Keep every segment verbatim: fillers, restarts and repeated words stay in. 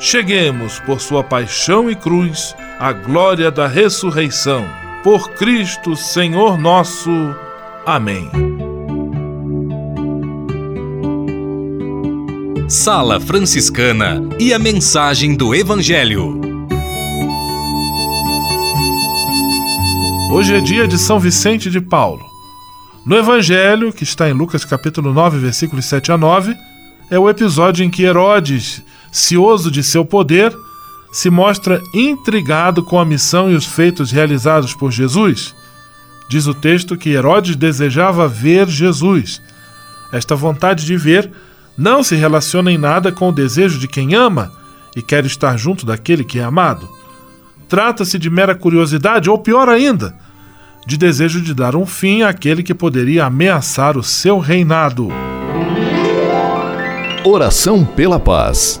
cheguemos, por sua paixão e cruz, à glória da ressurreição. Por Cristo, Senhor nosso. Amém. Sala Franciscana e a mensagem do Evangelho. Hoje é dia de São Vicente de Paulo. No Evangelho, que está em Lucas capítulo nove, versículos sete a nove, é o episódio em que Herodes, cioso de seu poder, se mostra intrigado com a missão e os feitos realizados por Jesus. Diz o texto que Herodes desejava ver Jesus. Esta vontade de ver não se relaciona em nada com o desejo de quem ama e quer estar junto daquele que é amado. Trata-se de mera curiosidade, ou pior ainda, de desejo de dar um fim àquele que poderia ameaçar o seu reinado. Oração pela paz.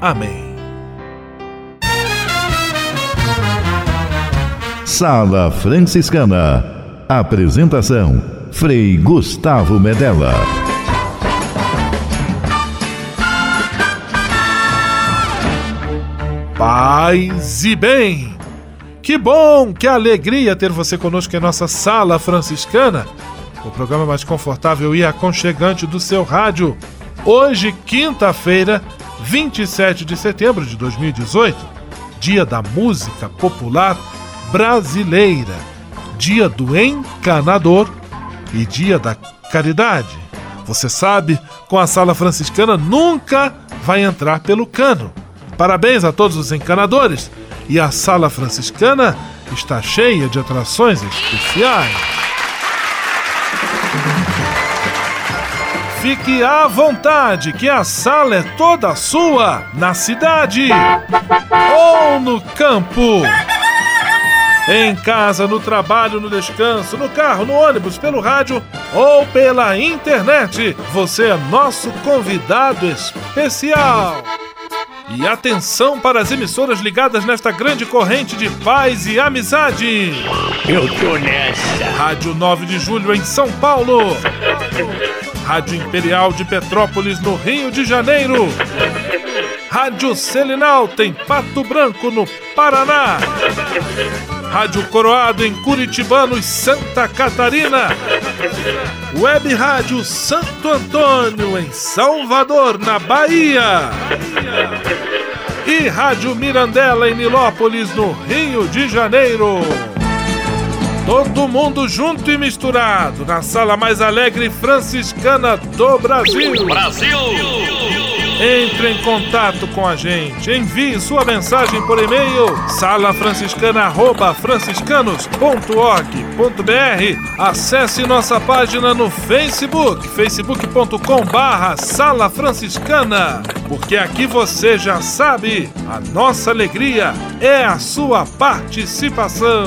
Amém. Sala Franciscana. Apresentação: Frei Gustavo Medella. Paz e bem! Que bom, que alegria ter você conosco em nossa Sala Franciscana, o programa mais confortável e aconchegante do seu rádio. Hoje, quinta-feira, vinte e sete de setembro de dois mil e dezoito, Dia da Música Popular Brasileira, Dia do Encanador e Dia da Caridade. Você sabe, com a Sala Franciscana nunca vai entrar pelo cano. Parabéns a todos os encanadores, e a Sala Franciscana está cheia de atrações especiais. Fique à vontade, que a sala é toda sua, na cidade ou no campo. Em casa, no trabalho, no descanso, no carro, no ônibus, pelo rádio ou pela internet, você é nosso convidado especial. E atenção para as emissoras ligadas nesta grande corrente de paz e amizade. Eu tô nessa. Rádio nove de Julho em São Paulo. Rádio Imperial de Petrópolis, no Rio de Janeiro. Rádio Selinal, em Pato Branco, no Paraná. Rádio Coroado, em Curitibanos, Santa Catarina. Web Rádio Santo Antônio, em Salvador, na Bahia. E Rádio Mirandela, em Nilópolis, no Rio de Janeiro. Todo mundo junto e misturado, na sala mais alegre franciscana do Brasil. Brasil! Entre em contato com a gente, envie sua mensagem por e-mail salafranciscana arroba franciscanos ponto org ponto br. Acesse nossa página no Facebook, facebook ponto com barra Sala Franciscana, porque aqui você já sabe, a nossa alegria é a sua participação.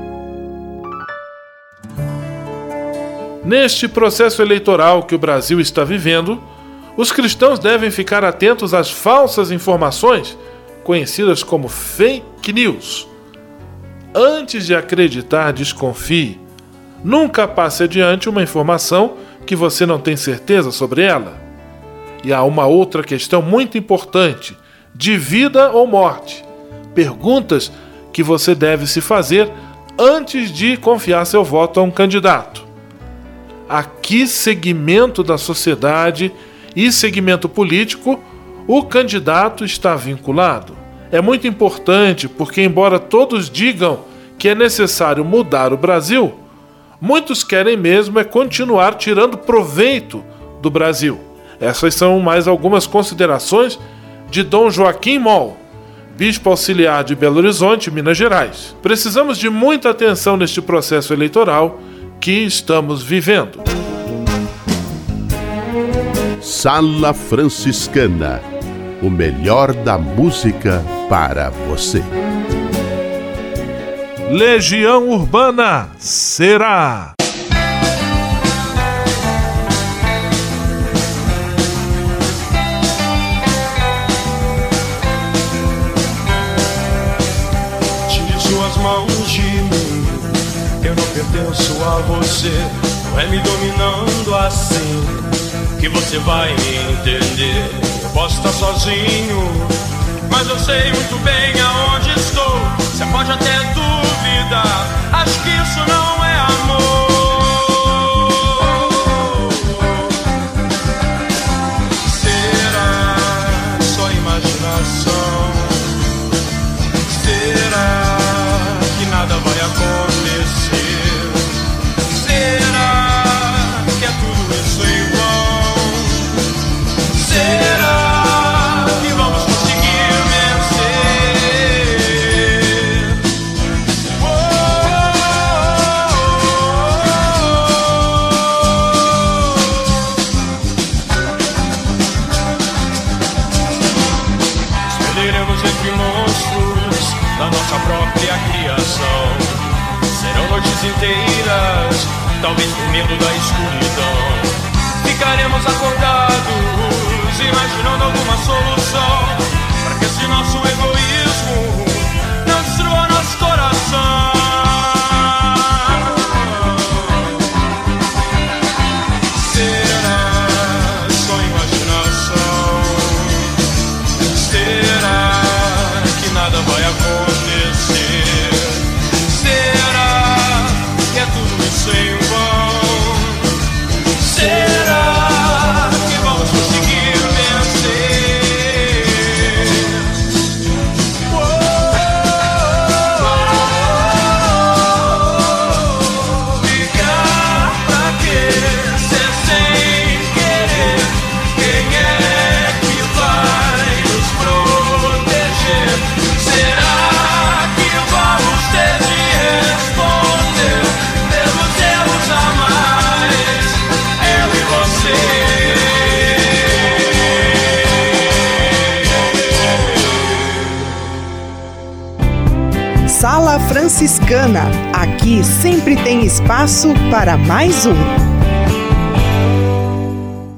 Neste processo eleitoral que o Brasil está vivendo, os cristãos devem ficar atentos às falsas informações, conhecidas como fake news. Antes de acreditar, desconfie. Nunca passe adiante uma informação que você não tem certeza sobre ela. E há uma outra questão muito importante, de vida ou morte. Perguntas que você deve se fazer antes de confiar seu voto a um candidato. A que segmento da sociedade e segmento político o candidato está vinculado? É muito importante porque, embora todos digam que é necessário mudar o Brasil, muitos querem mesmo é continuar tirando proveito do Brasil. Essas são mais algumas considerações de Dom Joaquim Mol, bispo auxiliar de Belo Horizonte, Minas Gerais. Precisamos de muita atenção neste processo eleitoral que estamos vivendo. Sala Franciscana, o melhor da música para você. Legião Urbana, será? Tire suas mãos de mim, eu não pertenço a você. Não é me dominando assim que você vai me entender. Eu posso estar sozinho, mas eu sei muito bem aonde estou. Você pode até duvidar, acho que isso não é amor. Será só imaginação? Será que nada vai acontecer? Inteiras, talvez por medo da escuridão, ficaremos acordados, imaginando alguma solução para que esse nosso egoísmo não destrua nosso coração. Será só imaginação? Será que nada vai acontecer? Sem vão, será que vamos conseguir vencer? Oh, oh, oh, oh, Sala Franciscana. Aqui sempre tem espaço para mais um.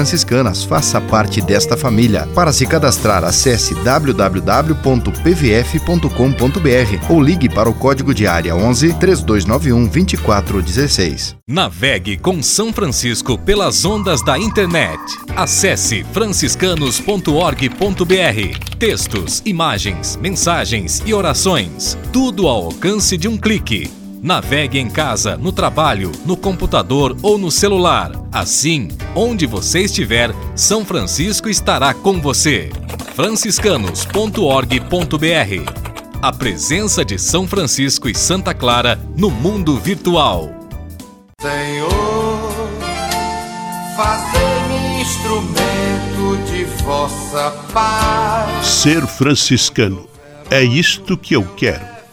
Franciscanas, faça parte desta família. Para se cadastrar, acesse w w w ponto p v f ponto com ponto b r ou ligue para o código de área onze, três dois nove um, dois quatro um seis. Navegue com São Francisco pelas ondas da internet. Acesse franciscanos ponto org ponto b r. Textos, imagens, mensagens e orações. Tudo ao alcance de um clique. Navegue em casa, no trabalho, no computador ou no celular. Assim, onde você estiver, São Francisco estará com você. franciscanos ponto org ponto b r. A presença de São Francisco e Santa Clara no mundo virtual. Senhor, fazei-me instrumento de vossa paz. Ser franciscano, é isto que eu quero.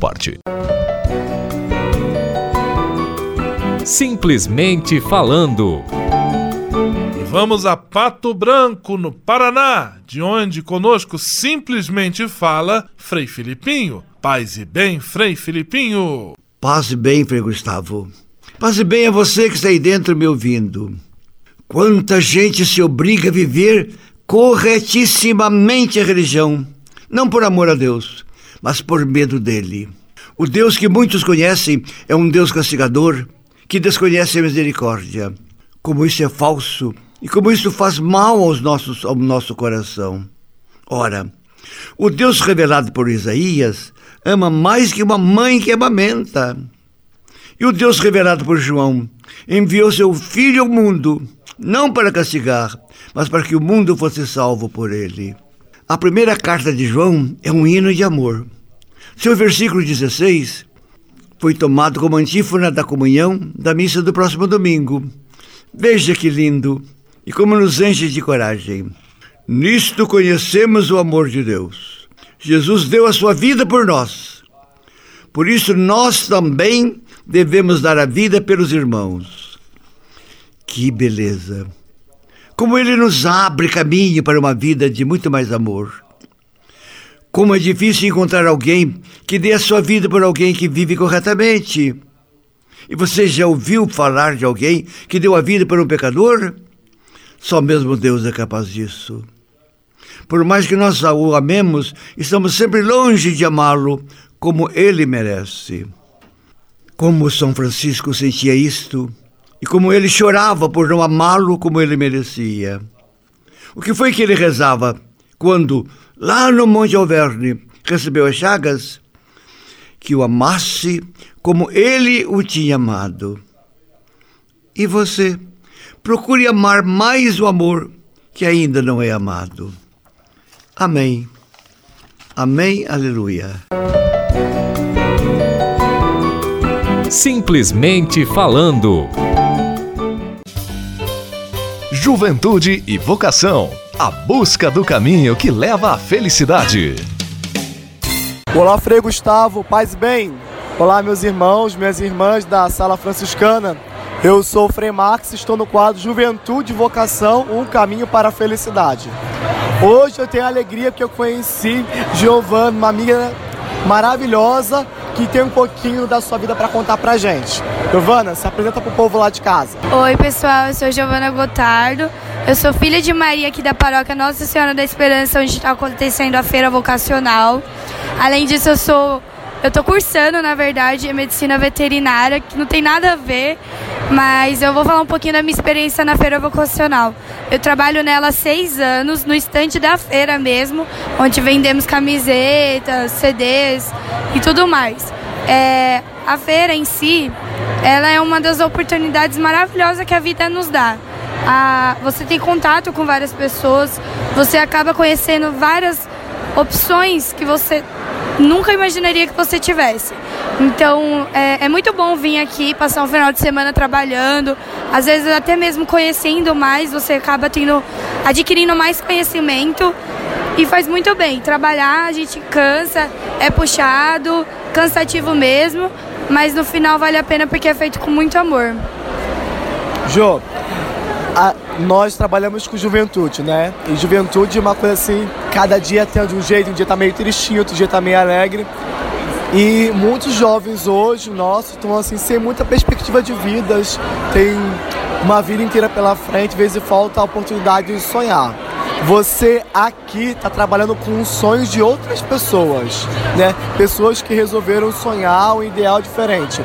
parte. Simplesmente falando. E vamos a Pato Branco, no Paraná, de onde conosco simplesmente fala Frei Filipinho. Paz e bem, Frei Filipinho. Paz e bem, Frei Gustavo. Paz e bem a você que está aí dentro me ouvindo. Quanta gente se obriga a viver corretissimamente a religião, não por amor a Deus, mas por medo dele. O Deus que muitos conhecem é um Deus castigador, que desconhece a misericórdia. Como isso é falso e como isso faz mal aos nossos, ao nosso coração. Ora, o Deus revelado por Isaías ama mais que uma mãe que amamenta. E o Deus revelado por João enviou seu Filho ao mundo, não para castigar, mas para que o mundo fosse salvo por ele. A primeira carta de João é um hino de amor. Seu versículo dezesseis foi tomado como antífona da comunhão da missa do próximo domingo. Veja que lindo e como nos enche de coragem. Nisto conhecemos o amor de Deus. Jesus deu a sua vida por nós. Por isso nós também devemos dar a vida pelos irmãos. Que beleza! Como ele nos abre caminho para uma vida de muito mais amor. Como é difícil encontrar alguém que dê a sua vida por alguém que vive corretamente. E você já ouviu falar de alguém que deu a vida por um pecador? Só mesmo Deus é capaz disso. Por mais que nós o amemos, estamos sempre longe de amá-lo como ele merece. Como São Francisco sentia isto? E como ele chorava por não amá-lo como ele merecia. O que foi que ele rezava quando, lá no Monte Alverne, recebeu as chagas? Que o amasse como ele o tinha amado. E você, procure amar mais o amor que ainda não é amado. Amém. Amém, aleluia. Simplesmente falando. Juventude e vocação, a busca do caminho que leva à felicidade. Olá, Frei Gustavo, paz e bem. Olá, meus irmãos, minhas irmãs da Sala Franciscana. Eu sou o Frei Marques e estou no quadro Juventude e Vocação, um caminho para a felicidade. Hoje eu tenho a alegria porque eu conheci Giovana, uma amiga maravilhosa que tem um pouquinho da sua vida para contar pra gente. Giovana, se apresenta pro povo lá de casa. Oi, pessoal, eu sou Giovana Gotardo. Eu sou filha de Maria aqui da paróquia Nossa Senhora da Esperança, onde está acontecendo a feira vocacional. Além disso, eu sou... Eu tô cursando, na verdade, medicina veterinária, que não tem nada a ver, mas eu vou falar um pouquinho da minha experiência na feira vocacional. Eu trabalho nela há seis anos, no estande da feira mesmo, onde vendemos camisetas, C Dês e tudo mais. É, a feira em si, ela é uma das oportunidades maravilhosas que a vida nos dá. A, você tem contato com várias pessoas, você acaba conhecendo várias opções que você... nunca imaginaria que você tivesse. Então, é, é muito bom vir aqui, passar um final de semana trabalhando, às vezes até mesmo conhecendo mais, você acaba tendo, adquirindo mais conhecimento e faz muito bem. Trabalhar, a gente cansa, é puxado, cansativo mesmo, mas no final vale a pena porque é feito com muito amor. Jô, a, nós trabalhamos com juventude, né? E juventude é uma coisa assim... Cada dia tem de um jeito, um dia tá meio tristinho, outro dia tá meio alegre. E muitos jovens hoje, nossos, estão assim, sem muita perspectiva de vidas. Tem uma vida inteira pela frente, às vezes falta a oportunidade de sonhar. Você aqui tá trabalhando com sonhos de outras pessoas, né? Pessoas que resolveram sonhar um ideal diferente.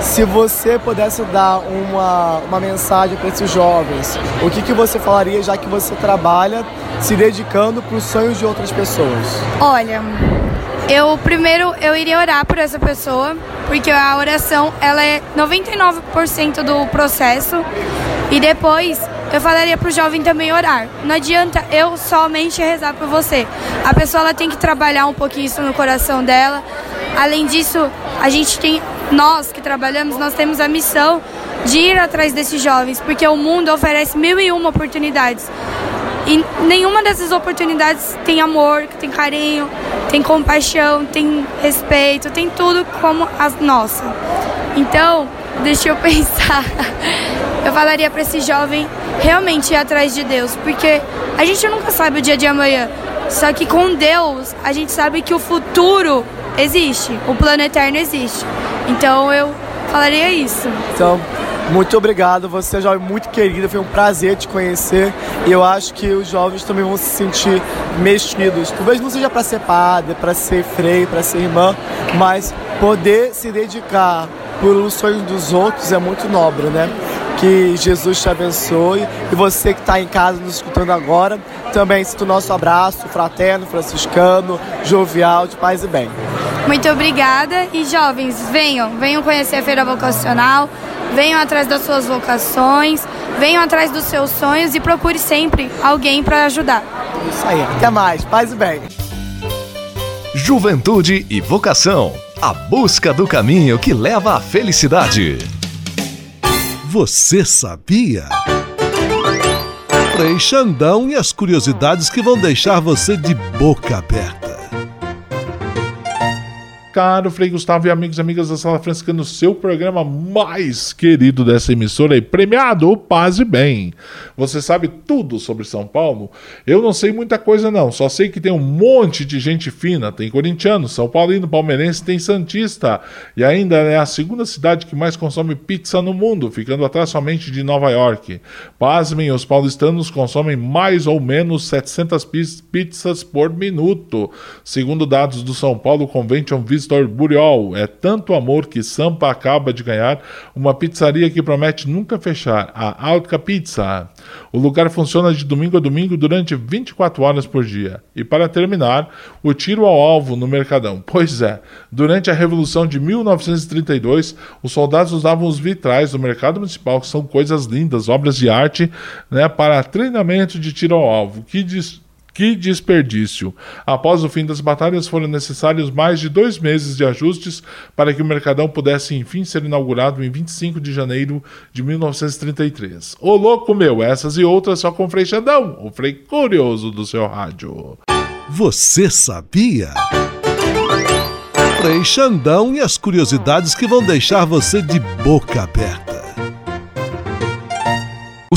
Se você pudesse dar uma, uma mensagem para esses jovens, o que, que você falaria, já que você trabalha se dedicando para os sonhos de outras pessoas? Olha, eu primeiro eu iria orar por essa pessoa, porque a oração ela é noventa e nove por cento do processo, e depois eu falaria para o jovem também orar. Não adianta eu somente rezar por você. A pessoa ela tem que trabalhar um pouquinho isso no coração dela. Além disso, a gente tem... Nós que trabalhamos, nós temos a missão de ir atrás desses jovens, porque o mundo oferece mil e uma oportunidades. E nenhuma dessas oportunidades tem amor, tem carinho, tem compaixão, tem respeito, tem tudo como a nossa. Então, deixa eu pensar. Eu falaria para esse jovem realmente ir atrás de Deus, porque a gente nunca sabe o dia de amanhã. Só que com Deus, a gente sabe que o futuro existe, o plano eterno existe. Então eu falaria isso. Então, muito obrigado. Você é jovem muito querida, foi um prazer te conhecer. E eu acho que os jovens também vão se sentir mexidos. Talvez não seja para ser padre, para ser freio, para ser irmã, mas poder se dedicar pelos sonhos dos outros é muito nobre, né? Que Jesus te abençoe. E você que está em casa nos escutando agora, também sinta o nosso abraço fraterno, franciscano, jovial, de paz e bem. Muito obrigada. E jovens, venham, venham conhecer a feira vocacional, venham atrás das suas vocações, venham atrás dos seus sonhos e procure sempre alguém para ajudar. Isso aí, até mais, paz e bem. Juventude e vocação, a busca do caminho que leva à felicidade. Você sabia? Frei Xandão e as curiosidades que vão deixar você de boca aberta. Caro Frei Gustavo e amigos e amigas da Sala Franciscana, no seu programa mais querido dessa emissora e premiado, o Paz e Bem. Você sabe tudo sobre São Paulo? Eu não sei muita coisa não, só sei que tem um monte de gente fina. Tem corintiano, são paulino, palmeirense, tem santista. E ainda é a segunda cidade que mais consome pizza no mundo, ficando atrás somente de Nova York. Pasmem, os paulistanos consomem mais ou menos setecentas pizzas por minuto, segundo dados do São Paulo Convention Burial. É tanto amor que Sampa acaba de ganhar uma pizzaria que promete nunca fechar, a Alca Pizza. O lugar funciona de domingo a domingo durante vinte e quatro horas por dia. E para terminar, o tiro ao alvo no Mercadão. Pois é, durante a Revolução de mil novecentos e trinta e dois, os soldados usavam os vitrais do mercado municipal, que são coisas lindas, obras de arte, né, para treinamento de tiro ao alvo, que diz Que desperdício! Após o fim das batalhas, foram necessários mais de dois meses de ajustes para que o Mercadão pudesse, enfim, ser inaugurado em vinte e cinco de janeiro de mil novecentos e trinta e três. Ô louco meu, essas e outras só com o Frei Xandão, o Frei Curioso do seu rádio. Você sabia? Frei Xandão e as curiosidades que vão deixar você de boca aberta. O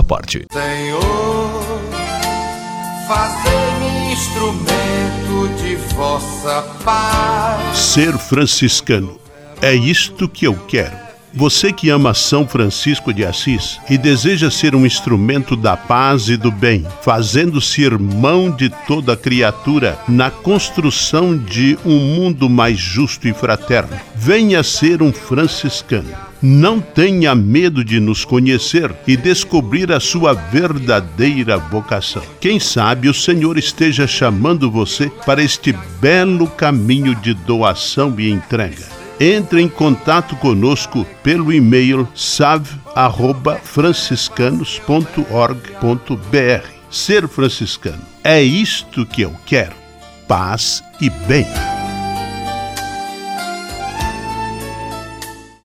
parte. Senhor, fazei-me instrumento de vossa paz. Ser franciscano, é isto que eu quero. Você que ama São Francisco de Assis e deseja ser um instrumento da paz e do bem, fazendo-se irmão de toda criatura na construção de um mundo mais justo e fraterno, venha ser um franciscano. Não tenha medo de nos conhecer e descobrir a sua verdadeira vocação. Quem sabe o Senhor esteja chamando você para este belo caminho de doação e entrega. Entre em contato conosco pelo e-mail save arroba franciscanos ponto org ponto b r. Ser franciscano, é isto que eu quero. Paz e bem.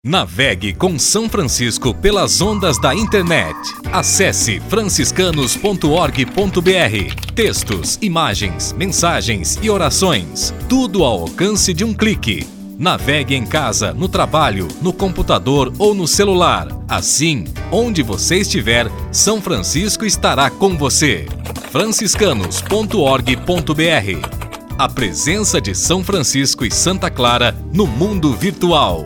Navegue com São Francisco pelas ondas da internet. Acesse franciscanos ponto org ponto b r. Textos, imagens, mensagens e orações. Tudo ao alcance de um clique. Navegue em casa, no trabalho, no computador ou no celular. Assim, onde você estiver, São Francisco estará com você. franciscanos ponto org ponto b r. A presença de São Francisco e Santa Clara no mundo virtual.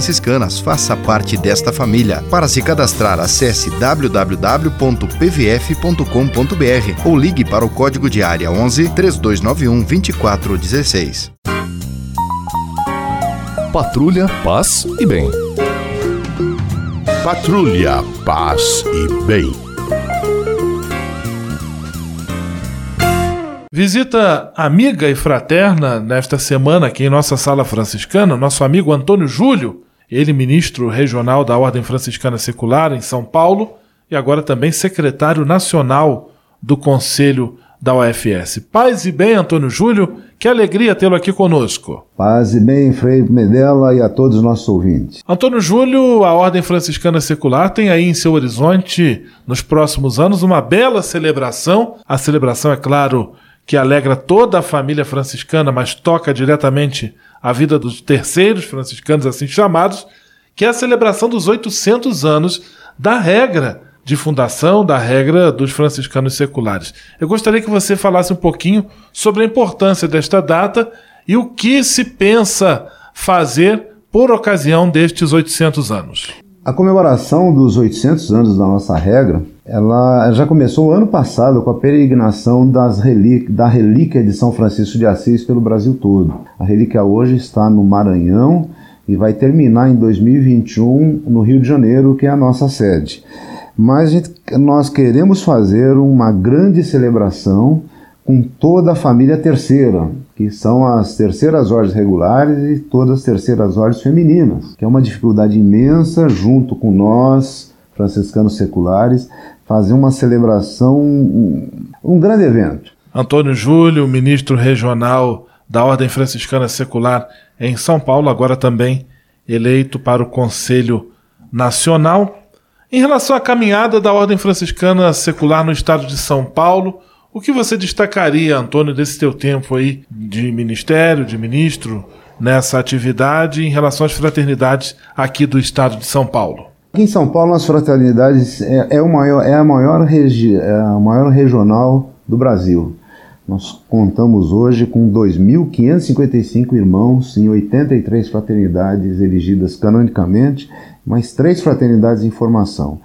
Franciscanas, faça parte desta família. Para se cadastrar, acesse w w w ponto p v f ponto com ponto b r ou ligue para o código de área onze, três dois nove um, dois quatro um seis. Patrulha, paz e bem. Patrulha, paz e bem. Visita amiga e fraterna nesta semana aqui em nossa Sala Franciscana, nosso amigo Antônio Júlio. Ele, ministro regional da Ordem Franciscana Secular em São Paulo e agora também secretário nacional do Conselho da O F S. Paz e bem, Antônio Júlio, que alegria tê-lo aqui conosco. Paz e bem, Frei Medella e a todos os nossos ouvintes. Antônio Júlio, a Ordem Franciscana Secular tem aí em seu horizonte, nos próximos anos, uma bela celebração. A celebração, é claro, que alegra toda a família franciscana, mas toca diretamente a vida dos terceiros franciscanos, assim chamados, que é a celebração dos oitocentos anos da regra de fundação, da regra dos franciscanos seculares. Eu gostaria que você falasse um pouquinho sobre a importância desta data e o que se pensa fazer por ocasião destes oitocentos anos. A comemoração dos oitocentos anos da nossa regra, ela já começou ano passado com a peregrinação das relíquias, da relíquia de São Francisco de Assis pelo Brasil todo. A relíquia hoje está no Maranhão e vai terminar em dois mil e vinte e um no Rio de Janeiro, que é a nossa sede. Mas gente, nós queremos fazer uma grande celebração com toda a família terceira, que são as terceiras ordens regulares e todas as terceiras ordens femininas, que é uma dificuldade imensa, junto com nós, franciscanos seculares, fazer uma celebração, um grande evento. Antônio Júlio, ministro regional da Ordem Franciscana Secular em São Paulo, agora também eleito para o Conselho Nacional. Em relação à caminhada da Ordem Franciscana Secular no estado de São Paulo, O que você destacaria, Antônio, desse teu tempo aí de ministério, de ministro, nessa atividade em relação às fraternidades aqui do estado de São Paulo? Aqui em São Paulo, as fraternidades é, é, o maior, é, a, maior regi- é a maior regional do Brasil. Nós contamos hoje com dois mil quinhentos e cinquenta e cinco irmãos em oitenta e três fraternidades elegidas canonicamente, mais três fraternidades em formação.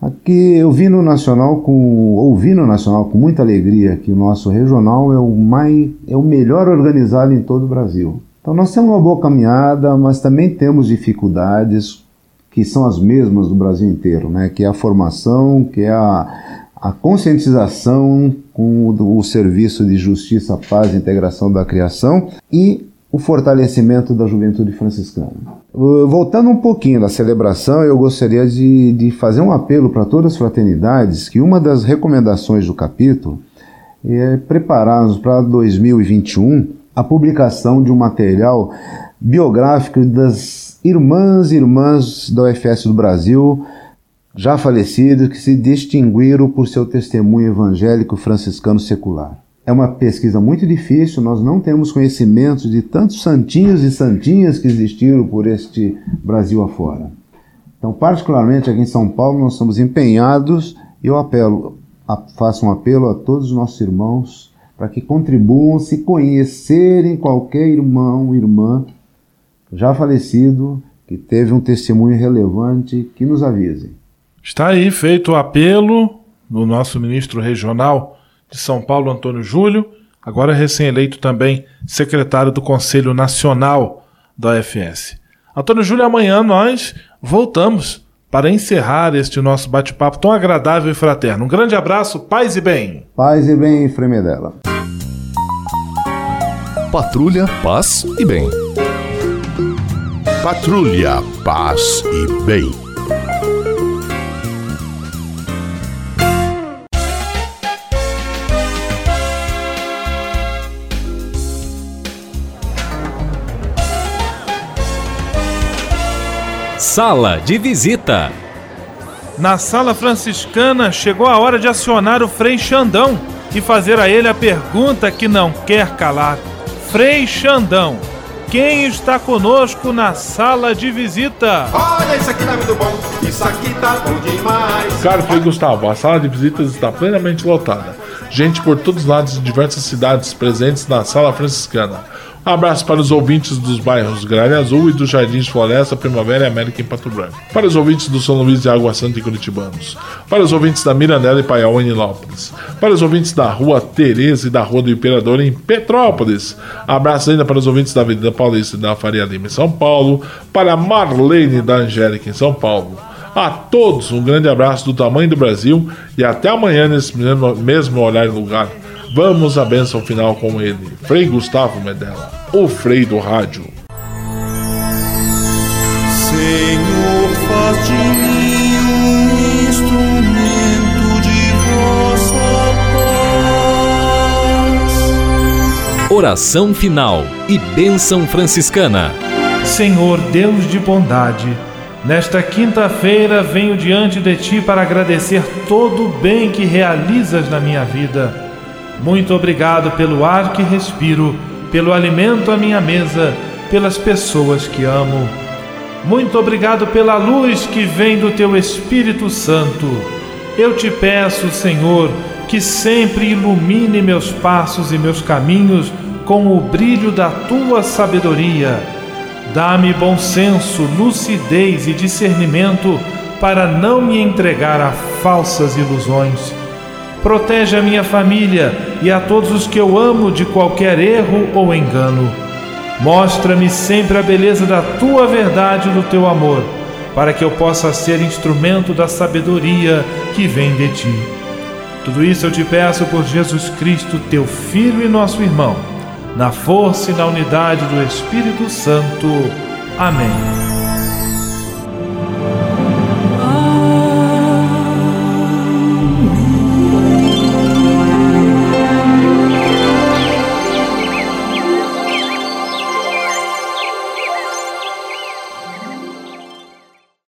Aqui eu vi no Nacional com, ouvi no Nacional com muita alegria que o nosso regional é o, mais, é o melhor organizado em todo o Brasil. Então nós temos uma boa caminhada, mas também temos dificuldades que são as mesmas do Brasil inteiro, né? Que é a formação, que é a, a conscientização com o, o serviço de justiça, paz e integração da criação e o fortalecimento da juventude franciscana. Voltando um pouquinho da celebração, eu gostaria de, de fazer um apelo para todas as fraternidades que uma das recomendações do capítulo é prepararmos para dois mil e vinte e um a publicação de um material biográfico das irmãs e irmãs da U F S do Brasil, já falecidas, que se distinguiram por seu testemunho evangélico franciscano secular. É uma pesquisa muito difícil, nós não temos conhecimento de tantos santinhos e santinhas que existiram por este Brasil afora. Então, particularmente aqui em São Paulo, nós estamos empenhados e eu apelo, faço um apelo a todos os nossos irmãos para que contribuam, se conhecerem qualquer irmão, irmã já falecido, que teve um testemunho relevante, que nos avisem. Está aí feito o apelo do nosso ministro regional de São Paulo, Antônio Júlio, agora recém-eleito também secretário do Conselho Nacional da U F S. Antônio Júlio, amanhã nós voltamos para encerrar este nosso bate-papo tão agradável e fraterno. Um grande abraço, paz e bem. Paz e bem, Frei Medella. Patrulha, paz e bem. Patrulha, paz e bem. Sala de visita. Na Sala Franciscana chegou a hora de acionar o Frei Xandão e fazer a ele a pergunta que não quer calar. Frei Xandão, quem está conosco na sala de visita? Olha, isso aqui tá muito bom, isso aqui tá bom demais. Caro Frei Gustavo, a sala de visitas está plenamente lotada. Gente por todos os lados de diversas cidades presentes na Sala Franciscana. Um abraço para os ouvintes dos bairros Gralha Azul e dos Jardins Floresta, Primavera e América em Pato Branco. Para os ouvintes do São Luís de Água Santa e Curitibanos. Para os ouvintes da Mirandela e Paial em Lópolis. Para os ouvintes da Rua Tereza e da Rua do Imperador em Petrópolis. Abraço ainda para os ouvintes da Avenida Paulista e da Faria Lima em São Paulo. Para Marlene da Angélica em São Paulo. A todos um grande abraço do tamanho do Brasil e até amanhã nesse mesmo horário e lugar. Vamos à bênção final com ele, Frei Gustavo Medella, o Frei do Rádio. Senhor, faz de mim um instrumento de vossa paz. Oração final e bênção franciscana. Senhor Deus de bondade, nesta quinta-feira venho diante de Ti para agradecer todo o bem que realizas na minha vida. Muito obrigado pelo ar que respiro, pelo alimento à minha mesa, pelas pessoas que amo. Muito obrigado pela luz que vem do Teu Espírito Santo. Eu Te peço, Senhor, que sempre ilumine meus passos e meus caminhos com o brilho da Tua sabedoria. Dá-me bom senso, lucidez e discernimento para não me entregar a falsas ilusões. Protege a minha família e a todos os que eu amo de qualquer erro ou engano. Mostra-me sempre a beleza da Tua verdade e do Teu amor, para que eu possa ser instrumento da sabedoria que vem de Ti. Tudo isso eu Te peço por Jesus Cristo, Teu Filho e nosso irmão, na força e na unidade do Espírito Santo. Amém.